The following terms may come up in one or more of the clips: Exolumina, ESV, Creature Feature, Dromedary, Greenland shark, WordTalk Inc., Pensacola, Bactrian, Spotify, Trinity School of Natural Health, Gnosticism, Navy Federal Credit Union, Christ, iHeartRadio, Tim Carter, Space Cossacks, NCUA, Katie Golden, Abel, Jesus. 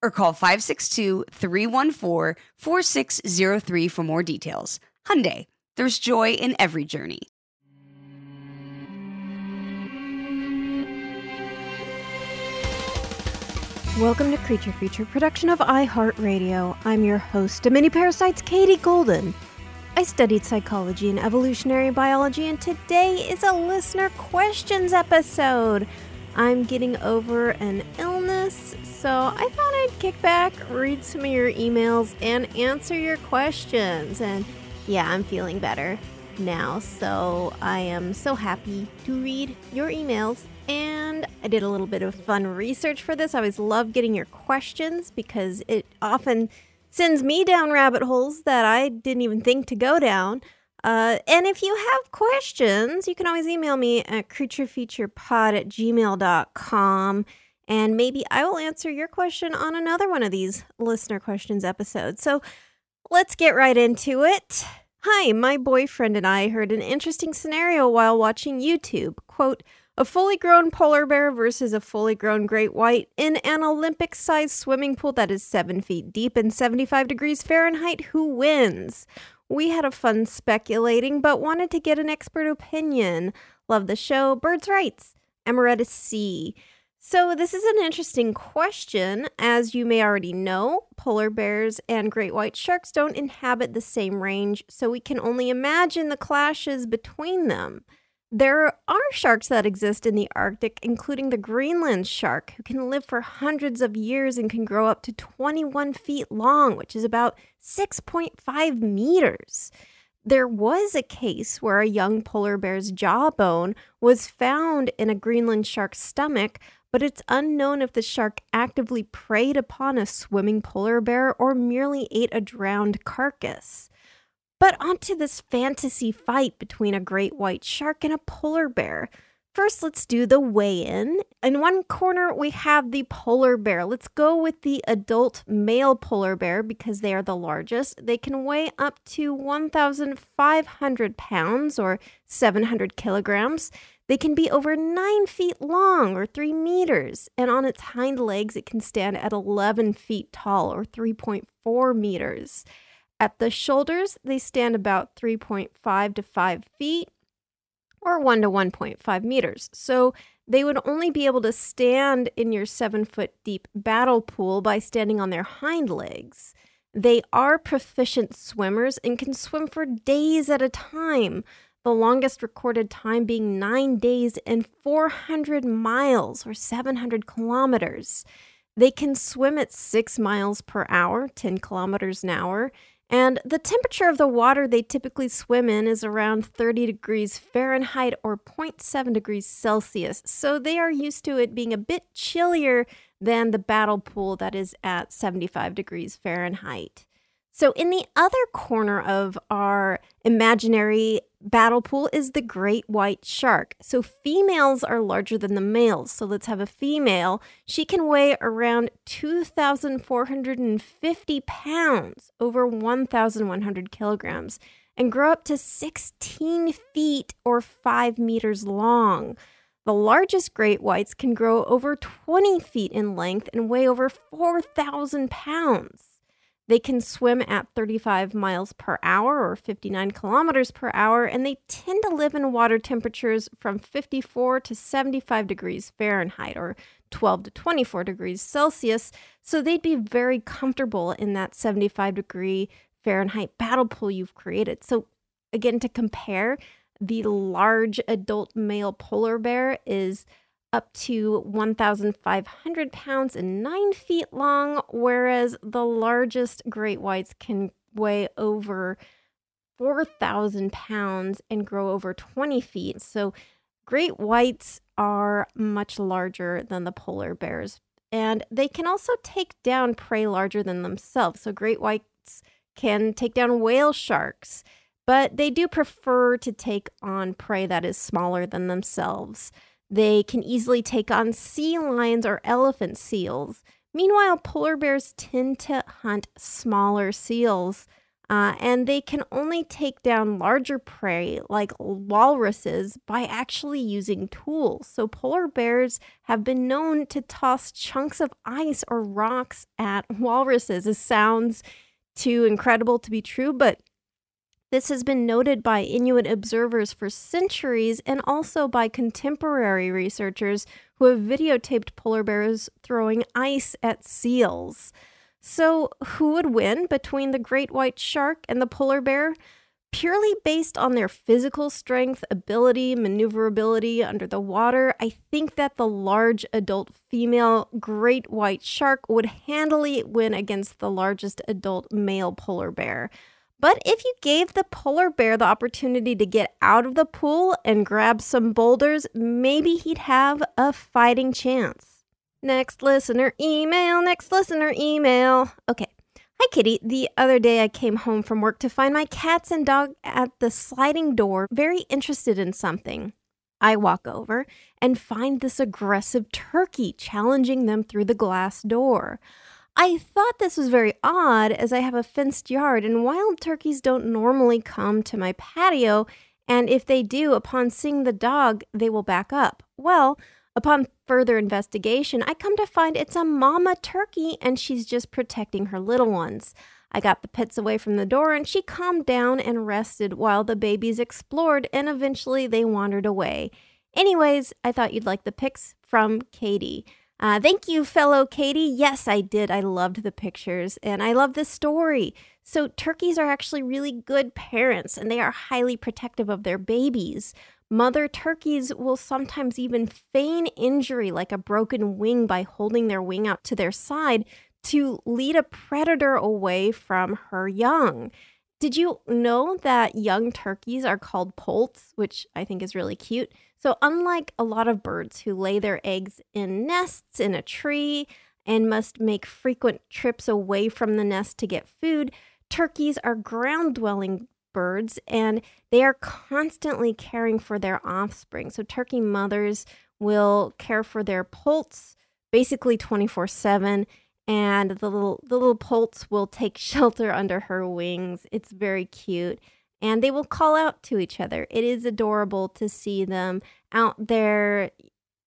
or call 562-314-4603 for more details. Hyundai, there's joy in every journey. Welcome to Creature Feature, production of iHeartRadio. I'm your host, of Mini Parasites, Katie Golden. I studied psychology and evolutionary biology, and today is a listener questions episode. I'm getting over an illness, so I thought I'd kick back, read some of your emails, and answer your questions. And yeah, I'm feeling better now, so I am so happy to read your emails. And I did a little bit of fun research for this. I always love getting your questions because it often sends me down rabbit holes that I didn't even think to go down. And if you have questions, you can always email me at creaturefeaturepod@gmail.com, and maybe I will answer your question on another one of these listener questions episodes. So let's get right into it. Hi, my boyfriend and I heard an interesting scenario while watching YouTube. Quote, a fully grown polar bear versus a fully grown great white in an Olympic-sized swimming pool that is 7 feet deep and 75 degrees Fahrenheit. Who wins? We had a fun speculating, but wanted to get an expert opinion. Love the show. Birds Rights, Emeretta C. So this is an interesting question. As you may already know, polar bears and great white sharks don't inhabit the same range, so we can only imagine the clashes between them. There are sharks that exist in the Arctic, including the Greenland shark, who can live for hundreds of years and can grow up to 21 feet long, which is about 6.5 meters. There was a case where a young polar bear's jawbone was found in a Greenland shark's stomach, but it's unknown if the shark actively preyed upon a swimming polar bear or merely ate a drowned carcass. But onto this fantasy fight between a great white shark and a polar bear. First, let's do the weigh-in. In one corner, we have the polar bear. Let's go with the adult male polar bear because they are the largest. They can weigh up to 1,500 pounds or 700 kilograms. They can be over 9 feet long or 3 meters. And on its hind legs, it can stand at 11 feet tall or 3.4 meters. At the shoulders, they stand about 3.5 to 5 feet or 1 to 1.5 meters. So they would only be able to stand in your 7-foot deep battle pool by standing on their hind legs. They are proficient swimmers and can swim for days at a time, the longest recorded time being 9 days and 400 miles or 700 kilometers. They can swim at 6 miles per hour, 10 kilometers an hour, and the temperature of the water they typically swim in is around 30 degrees Fahrenheit or 0.7 degrees Celsius, so they are used to it being a bit chillier than the battle pool that is at 75 degrees Fahrenheit. So in the other corner of our imaginary battle pool is the great white shark. So females are larger than the males. So let's have a female. She can weigh around 2,450 pounds, over 1,100 kilograms, and grow up to 16 feet or 5 meters long. The largest great whites can grow over 20 feet in length and weigh over 4,000 pounds. They can swim at 35 miles per hour or 59 kilometers per hour, and they tend to live in water temperatures from 54 to 75 degrees Fahrenheit or 12 to 24 degrees Celsius, so they'd be very comfortable in that 75 degree Fahrenheit battle pool you've created. So again, to compare, the large adult male polar bear is up to 1,500 pounds and 9 feet long, whereas the largest great whites can weigh over 4,000 pounds and grow over 20 feet. So great whites are much larger than the polar bears, and they can also take down prey larger than themselves. So great whites can take down whale sharks, but they do prefer to take on prey that is smaller than themselves. They can easily take on sea lions or elephant seals. Meanwhile, polar bears tend to hunt smaller seals, and they can only take down larger prey like walruses by actually using tools. So polar bears have been known to toss chunks of ice or rocks at walruses. This sounds too incredible to be true, but this has been noted by Inuit observers for centuries and also by contemporary researchers who have videotaped polar bears throwing ice at seals. So who would win between the great white shark and the polar bear? Purely based on their physical strength, ability, maneuverability under the water, I think that the large adult female great white shark would handily win against the largest adult male polar bear. But if you gave the polar bear the opportunity to get out of the pool and grab some boulders, maybe he'd have a fighting chance. Next listener email. Okay. Hi, Kitty. The other day I came home from work to find my cats and dog at the sliding door, very interested in something. I walk over and find this aggressive turkey challenging them through the glass door. I thought this was very odd as I have a fenced yard and wild turkeys don't normally come to my patio, and if they do, upon seeing the dog, they will back up. Well, upon further investigation, I come to find it's a mama turkey and she's just protecting her little ones. I got the pets away from the door and she calmed down and rested while the babies explored, and eventually they wandered away. Anyways, I thought you'd like the pics from Katie. Thank you, fellow Katie. Yes, I did. I loved the pictures and I love this story. So turkeys are actually really good parents and they are highly protective of their babies. Mother turkeys will sometimes even feign injury like a broken wing by holding their wing out to their side to lead a predator away from her young. Did you know that young turkeys are called poults, which I think is really cute? So unlike a lot of birds who lay their eggs in nests in a tree and must make frequent trips away from the nest to get food, turkeys are ground-dwelling birds and they are constantly caring for their offspring. So turkey mothers will care for their poults basically 24/7, and the little poults will take shelter under her wings. It's very cute. And they will call out to each other. It is adorable to see them out there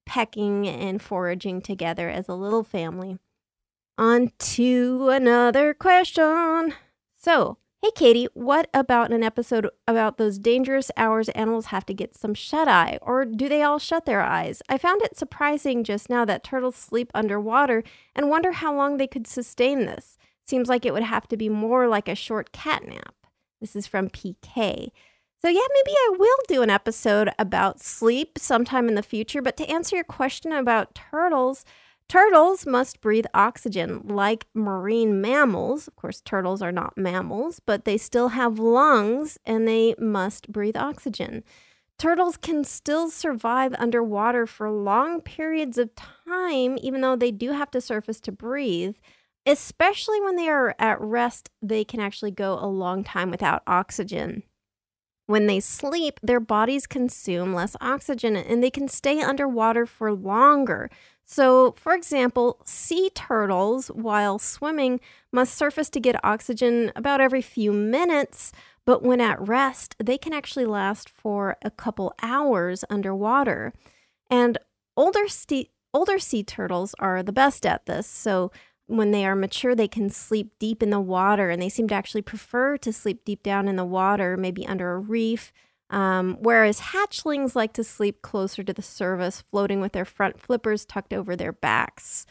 pecking and foraging together as a little family. On to another question. So, hey Katie, what about an episode about those dangerous hours animals have to get some shut-eye? Or do they all shut their eyes? I found it surprising just now that turtles sleep underwater and wonder how long they could sustain this. Seems like it would have to be more like a short cat nap. This is from PK. So yeah, maybe I will do an episode about sleep sometime in the future. But to answer your question about turtles, turtles must breathe oxygen like marine mammals. Of course, turtles are not mammals, but they still have lungs and they must breathe oxygen. Turtles can still survive underwater for long periods of time, even though they do have to surface to breathe. Especially when they are at rest, they can actually go a long time without oxygen. When they sleep, their bodies consume less oxygen and they can stay underwater for longer. So, for example, sea turtles, while swimming, must surface to get oxygen about every few minutes, but when at rest, they can actually last for a couple hours underwater. And older sea turtles are the best at this. So, when they are mature, they can sleep deep in the water, and they seem to actually prefer to sleep deep down in the water, maybe under a reef, whereas hatchlings like to sleep closer to the surface, floating with their front flippers tucked over their backs.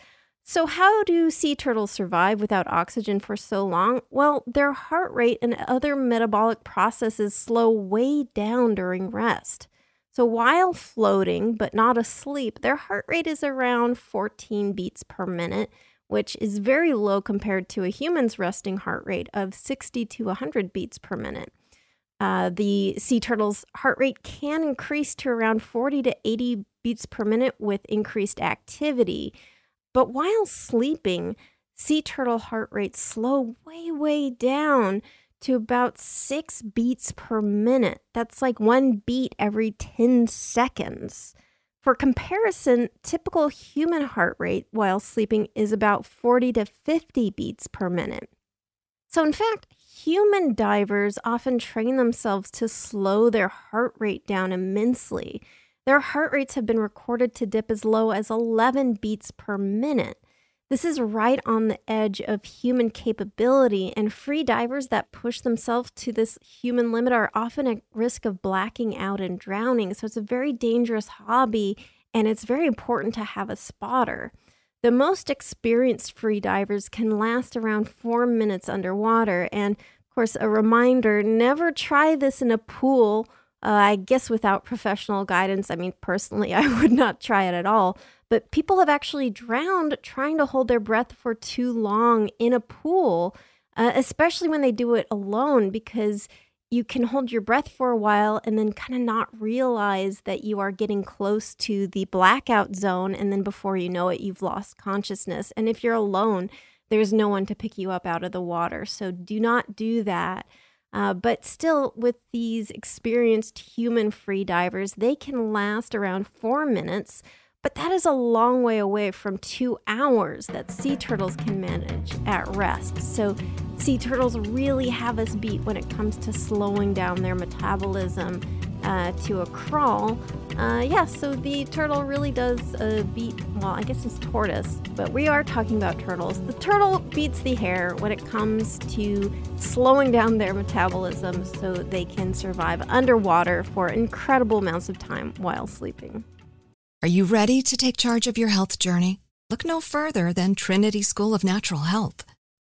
So how do sea turtles survive without oxygen for so long? Well, their heart rate and other metabolic processes slow way down during rest. So while floating but not asleep, their heart rate is around 14 beats per minute, which is very low compared to a human's resting heart rate of 60 to 100 beats per minute. The sea turtle's heart rate can increase to around 40 to 80 beats per minute with increased activity. But while sleeping, sea turtle heart rates slow way down to about 6 beats per minute. That's like one beat every 10 seconds. For comparison, typical human heart rate while sleeping is about 40 to 50 beats per minute. So in fact, human divers often train themselves to slow their heart rate down immensely. Their heart rates have been recorded to dip as low as 11 beats per minute. This is right on the edge of human capability, and free divers that push themselves to this human limit are often at risk of blacking out and drowning. So it's a very dangerous hobby, and it's very important to have a spotter. The most experienced free divers can last around 4 minutes underwater. And of course, a reminder, never try this in a pool, I guess without professional guidance. I mean, personally, I would not try it at all. But people have actually drowned trying to hold their breath for too long in a pool, especially when they do it alone, because you can hold your breath for a while and then kind of not realize that you are getting close to the blackout zone. And then before you know it, you've lost consciousness. And if you're alone, there's no one to pick you up out of the water. So do not do that. But still, with these experienced human free divers, they can last around 4 minutes. But that is a long way away from 2 hours that sea turtles can manage at rest. So sea turtles really have us beat when it comes to slowing down their metabolism to a crawl. So the turtle really does beat, well, I guess it's tortoise, but we are talking about turtles. The turtle beats the hare when it comes to slowing down their metabolism so they can survive underwater for incredible amounts of time while sleeping. Are you ready to take charge of your health journey? Look no further than Trinity School of Natural Health.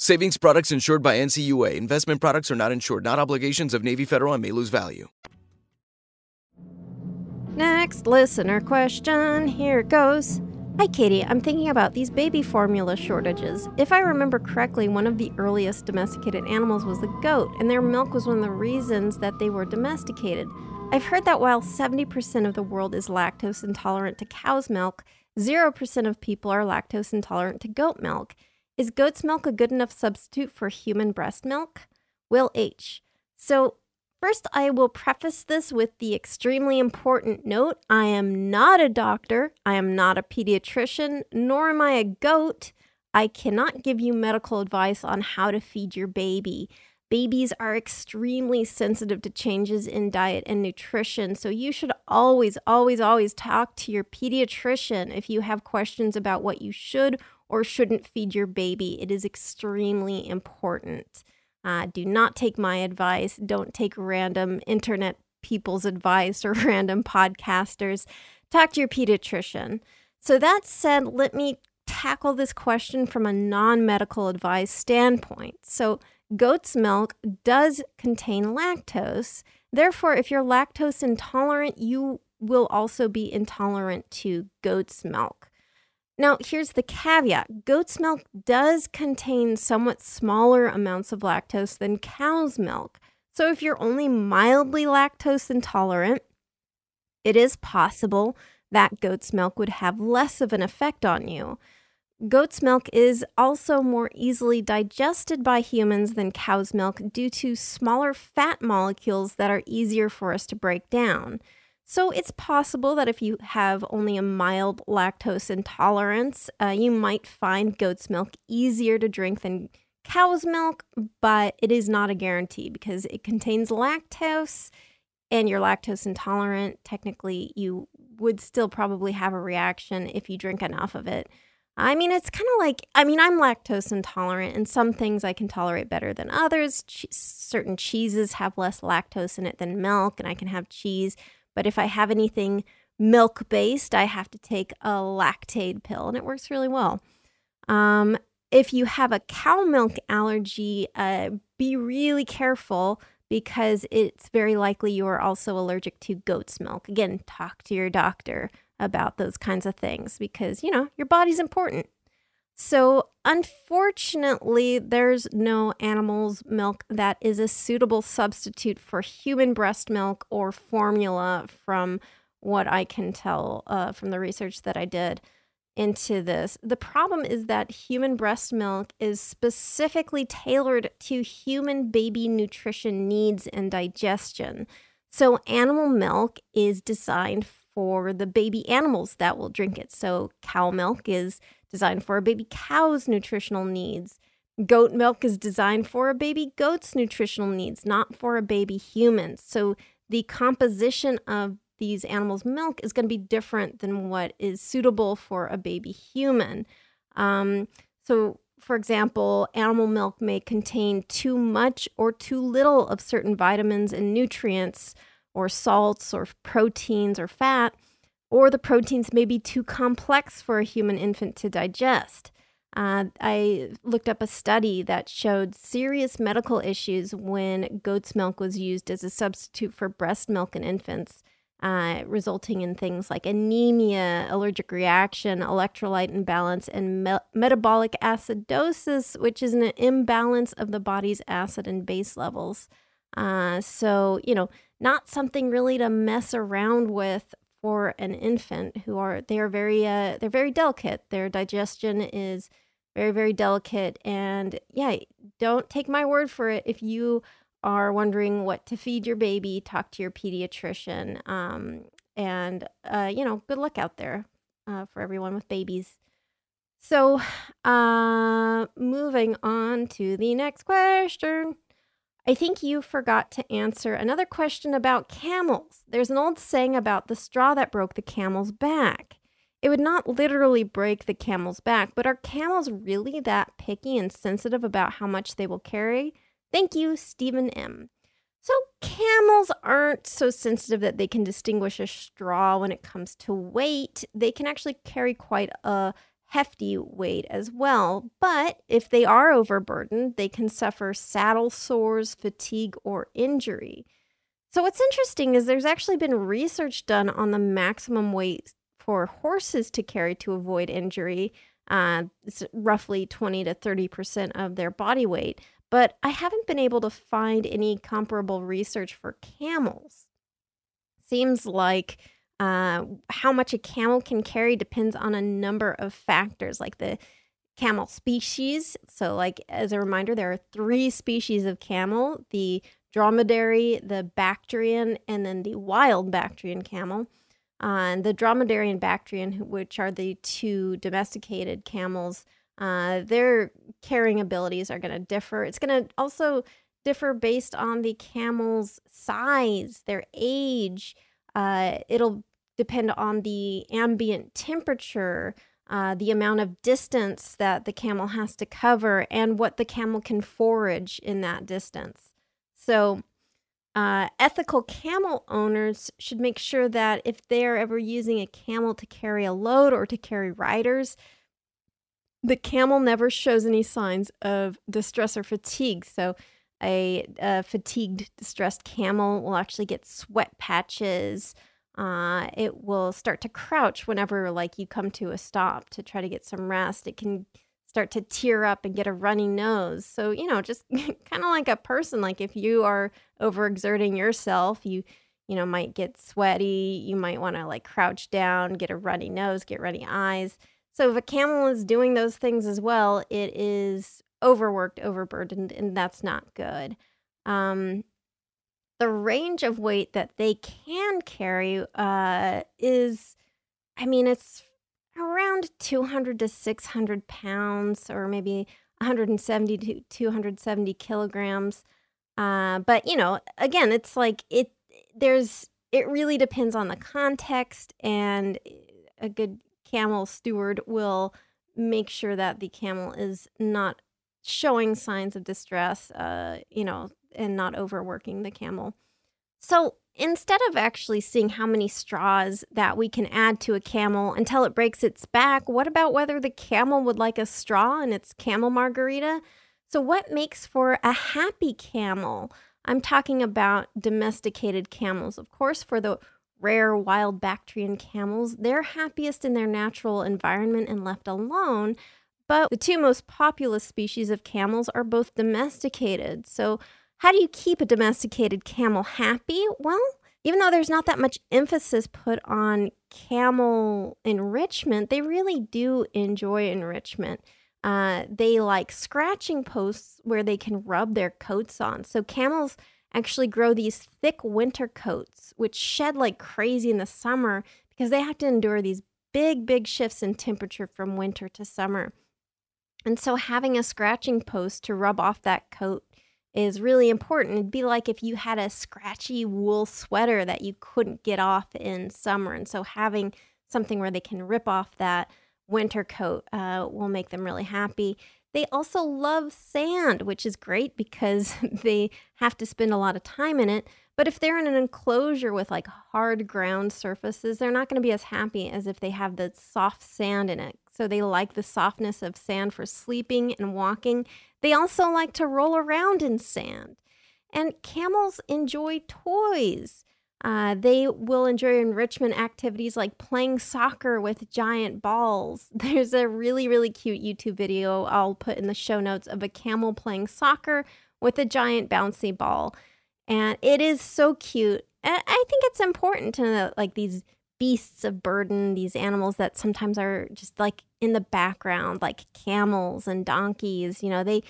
Savings products insured by NCUA. Investment products are not insured, not obligations of Navy Federal and may lose value. Next listener question. Here goes. Hi, Katie. I'm thinking about these baby formula shortages. If I remember correctly, one of the earliest domesticated animals was the goat, and their milk was one of the reasons that they were domesticated. I've heard that while 70% of the world is lactose intolerant to cow's milk, 0% of people are lactose intolerant to goat milk. Is goat's milk a good enough substitute for human breast milk? Will H. So first, I will preface this with the extremely important note. I am not a doctor. I am not a pediatrician, nor am I a goat. I cannot give you medical advice on how to feed your baby. Babies are extremely sensitive to changes in diet and nutrition, so you should always talk to your pediatrician if you have questions about what you should or shouldn't feed your baby. It is extremely important. Do not take my advice. Don't take random internet people's advice or random podcasters. Talk to your pediatrician. So that said, let me tackle this question from a non-medical advice standpoint. So goat's milk does contain lactose. Therefore, if you're lactose intolerant, you will also be intolerant to goat's milk. Now, here's the caveat. Goat's milk does contain somewhat smaller amounts of lactose than cow's milk. So if you're only mildly lactose intolerant, it is possible that goat's milk would have less of an effect on you. Goat's milk is also more easily digested by humans than cow's milk due to smaller fat molecules that are easier for us to break down. So it's possible that if you have only a mild lactose intolerance, you might find goat's milk easier to drink than cow's milk, but it is not a guarantee because it contains lactose and you're lactose intolerant. Technically, you would still probably have a reaction if you drink enough of it. I mean, it's kind of like, I'm lactose intolerant and some things I can tolerate better than others. Certain cheeses have less lactose in it than milk, and I can have cheese. But if I have anything milk-based, I have to take a lactaid pill, and it works really well. If you have a cow milk allergy, be really careful because it's very likely you are also allergic to goat's milk. Again, talk to your doctor about those kinds of things because, you know, your body's important. So unfortunately, there's no animal's milk that is a suitable substitute for human breast milk or formula from what I can tell from the research that I did into this. The problem is that human breast milk is specifically tailored to human baby nutrition needs and digestion. So animal milk is designed for the baby animals that will drink it. So cow milk is designed for a baby cow's nutritional needs. Goat milk is designed for a baby goat's nutritional needs, not for a baby human. So the composition of these animals' milk is going to be different than what is suitable for a baby human. So, for example, animal milk may contain too much or too little of certain vitamins and nutrients or salts or proteins or fat, or the proteins may be too complex for a human infant to digest. I looked up a study that showed serious medical issues when goat's milk was used as a substitute for breast milk in infants, resulting in things like anemia, allergic reaction, electrolyte imbalance, and metabolic acidosis, which is an imbalance of the body's acid and base levels. So, you know, not something really to mess around with for an infant who are, they're very delicate. Their digestion is very, very delicate. And yeah, don't take my word for it. If you are wondering what to feed your baby, talk to your pediatrician. You know, good luck out there for everyone with babies. So moving on to the next question. I think you forgot to answer another question about camels. There's an old saying about the straw that broke the camel's back. It would not literally break the camel's back, but are camels really that picky and sensitive about how much they will carry? Thank you, Stephen M. So camels aren't so sensitive that they can distinguish a straw when it comes to weight. They can actually carry quite a hefty weight as well, but if they are overburdened, they can suffer saddle sores, fatigue, or injury. So what's interesting is there's actually been research done on the maximum weight for horses to carry to avoid injury. It's roughly 20 to 30% of their body weight, but I haven't been able to find any comparable research for camels. Seems like how much a camel can carry depends on a number of factors, like the camel species. So like, as a reminder, there are three species of camel: the dromedary, the Bactrian, and then the wild Bactrian camel. And the dromedary and Bactrian, which are the two domesticated camels, their carrying abilities are going to differ. It's going to also differ based on the camel's size, their age. It'll depend on the ambient temperature, the amount of distance that the camel has to cover, and what the camel can forage in that distance. So ethical camel owners should make sure that if they're ever using a camel to carry a load or to carry riders, the camel never shows any signs of distress or fatigue. So a fatigued, distressed camel will actually get sweat patches. It will start to crouch whenever, like, you come to a stop to try to get some rest. It can start to tear up and get a runny nose. So, you know, just kind of like a person, like if you are overexerting yourself, you know, might get sweaty. You might want to like crouch down, get a runny nose, get runny eyes. So if a camel is doing those things as well, it is overworked, overburdened, and that's not good. The range of weight that they can carry is, I mean, it's around 200 to 600 pounds, or maybe 170 to 270 kilograms. But, you know, again, it's like it really depends on the context, and a good camel steward will make sure that the camel is not showing signs of distress, you know, and not overworking the camel. So instead of actually seeing how many straws that we can add to a camel until it breaks its back, what about whether the camel would like a straw in its camel margarita? So what makes for a happy camel? I'm talking about domesticated camels, of course. For the rare wild Bactrian camels, they're happiest in their natural environment and left alone. But the two most populous species of camels are both domesticated. So how do you keep a domesticated camel happy? Well, even though there's not that much emphasis put on camel enrichment, they really do enjoy enrichment. They like scratching posts where they can rub their coats on. So camels actually grow these thick winter coats, which shed like crazy in the summer because they have to endure these big, big shifts in temperature from winter to summer. And so having a scratching post to rub off that coat is really important. It'd be like if you had a scratchy wool sweater that you couldn't get off in summer. And so having something where they can rip off that winter coat will make them really happy. They also love sand, which is great because they have to spend a lot of time in it. But if they're in an enclosure with like hard ground surfaces, they're not going to be as happy as if they have the soft sand in it. So they like the softness of sand for sleeping and walking. They also like to roll around in sand. And camels enjoy toys. They will enjoy enrichment activities like playing soccer with giant balls. There's a really, really cute YouTube video I'll put in the show notes of a camel playing soccer with a giant bouncy ball. And it is so cute. And I think it's important to, like, these beasts of burden, these animals that sometimes are just like in the background, like camels and donkeys. You know, they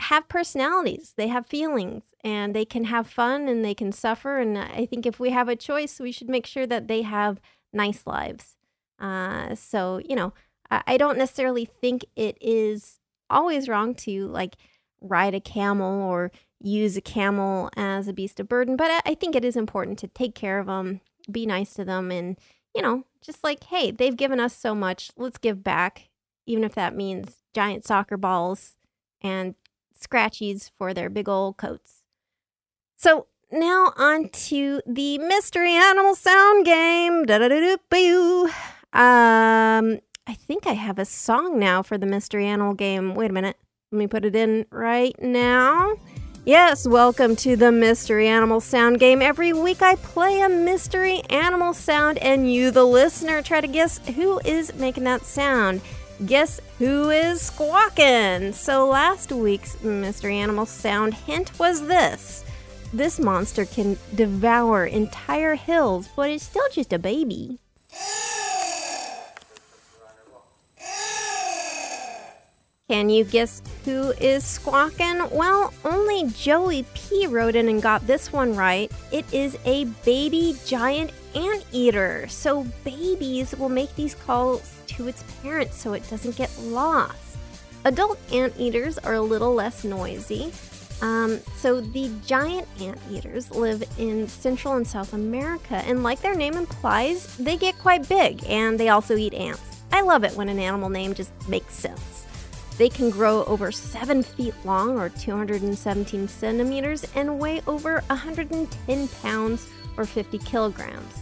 have personalities, they have feelings, and they can have fun and they can suffer. And I think if we have a choice, we should make sure that they have nice lives. So, you know, I don't necessarily think it is always wrong to like ride a camel or use a camel as a beast of burden. But I think it is important to take care of them, be nice to them, and, you know, just like, hey, they've given us so much. Let's give back, even if that means giant soccer balls and scratchies for their big old coats. So now on to the mystery animal sound game. I think I have a song now for the mystery animal game. Wait a minute. Let me put it in right now. Yes, welcome to the mystery animal sound game. Every week I play a mystery animal sound and you, the listener, try to guess who is making that sound. Guess who is squawking? So last week's mystery animal sound hint was this. This monster can devour entire hills, but it's still just a baby. Can you guess who is squawking? Well, only Joey P. wrote in and got this one right. It is a baby giant anteater. So babies will make these calls to its parents so it doesn't get lost. Adult anteaters are a little less noisy. So the giant anteaters live in Central and South America. And like their name implies, they get quite big and they also eat ants. I love it when an animal name just makes sense. They can grow over 7 feet long, or 217 centimeters, and weigh over 110 pounds, or 50 kilograms.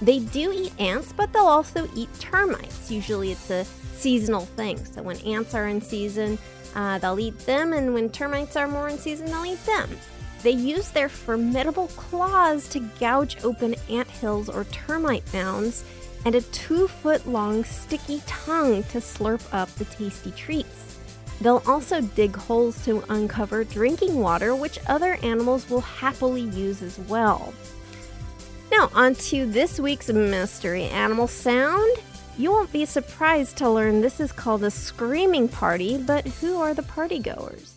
They do eat ants, but they'll also eat termites. Usually it's a seasonal thing. So when ants are in season, they'll eat them, and when termites are more in season, they'll eat them. They use their formidable claws to gouge open anthills or termite mounds, and a 2-foot-long sticky tongue to slurp up the tasty treats. They'll also dig holes to uncover drinking water, which other animals will happily use as well. Now, on to this week's mystery animal sound. You won't be surprised to learn this is called a screaming party, but who are the partygoers?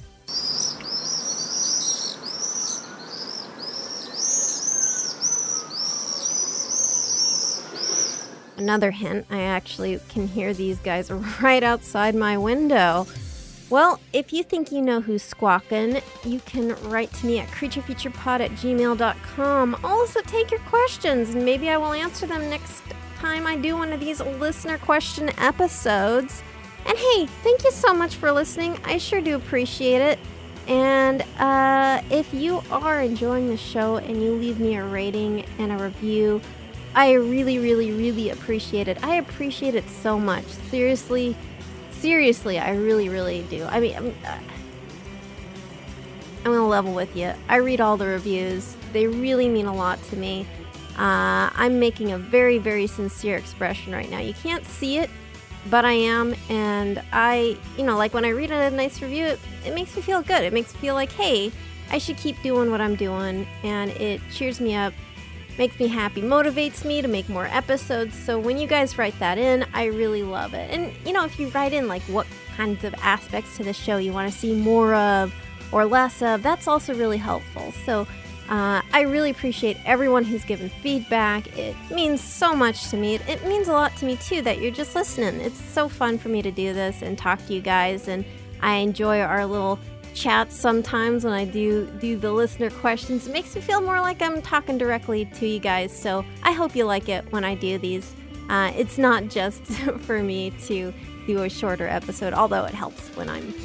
Another hint, I actually can hear these guys right outside my window. Well, if you think you know who's squawking, you can write to me at creaturefeaturepod@gmail.com. Also, take your questions. Maybe I will answer them next time I do one of these listener question episodes. And hey, thank you so much for listening. I sure do appreciate it. And if you are enjoying the show and you leave me a rating and a review, I really, really, really appreciate it. I appreciate it so much. Seriously, I really, really do. I mean, I'm going to level with you. I read all the reviews. They really mean a lot to me. I'm making a very, very sincere expression right now. You can't see it, but I am. And I, you know, like when I read a nice review, it makes me feel good. It makes me feel like, hey, I should keep doing what I'm doing. And it cheers me up, makes me happy, motivates me to make more episodes. So when you guys write that in, I really love it. And, you know, if you write in, like, what kinds of aspects to the show you want to see more of or less of, that's also really helpful. So I really appreciate everyone who's given feedback. It means so much to me. It means a lot to me, too, that you're just listening. It's so fun for me to do this and talk to you guys, and I enjoy our little chats sometimes when I do the listener questions. It makes me feel more like I'm talking directly to you guys, so I hope you like it when I do these. It's not just for me to do a shorter episode, although it helps when I'm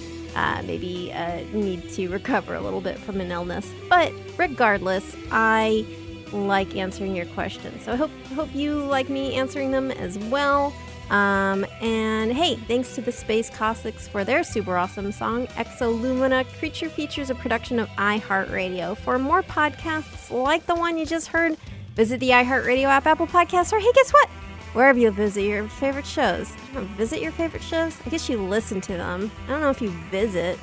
maybe need to recover a little bit from an illness. But regardless, I like answering your questions, so I hope you like me answering them as well. And hey, thanks to the Space Cossacks for their super awesome song, Exolumina. Creature Feature is a production of iHeartRadio. For more podcasts like the one you just heard, visit the iHeartRadio app, Apple Podcasts, or hey, guess what? Wherever you visit your favorite shows. Visit your favorite shows? I guess you listen to them. I don't know if you visit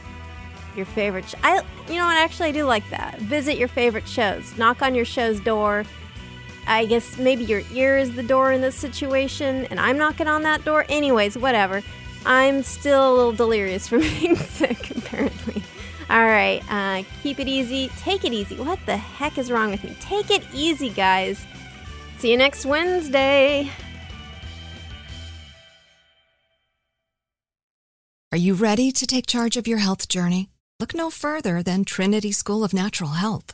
your favorite you know what? Actually, I do like that. Visit your favorite shows. Knock on your show's door. I guess maybe your ear is the door in this situation, and I'm knocking on that door. Anyways, whatever. I'm still a little delirious from being sick, apparently. All right, keep it easy. Take it easy. What the heck is wrong with me? Take it easy, guys. See you next Wednesday. Are you ready to take charge of your health journey? Look no further than Trinity School of Natural Health.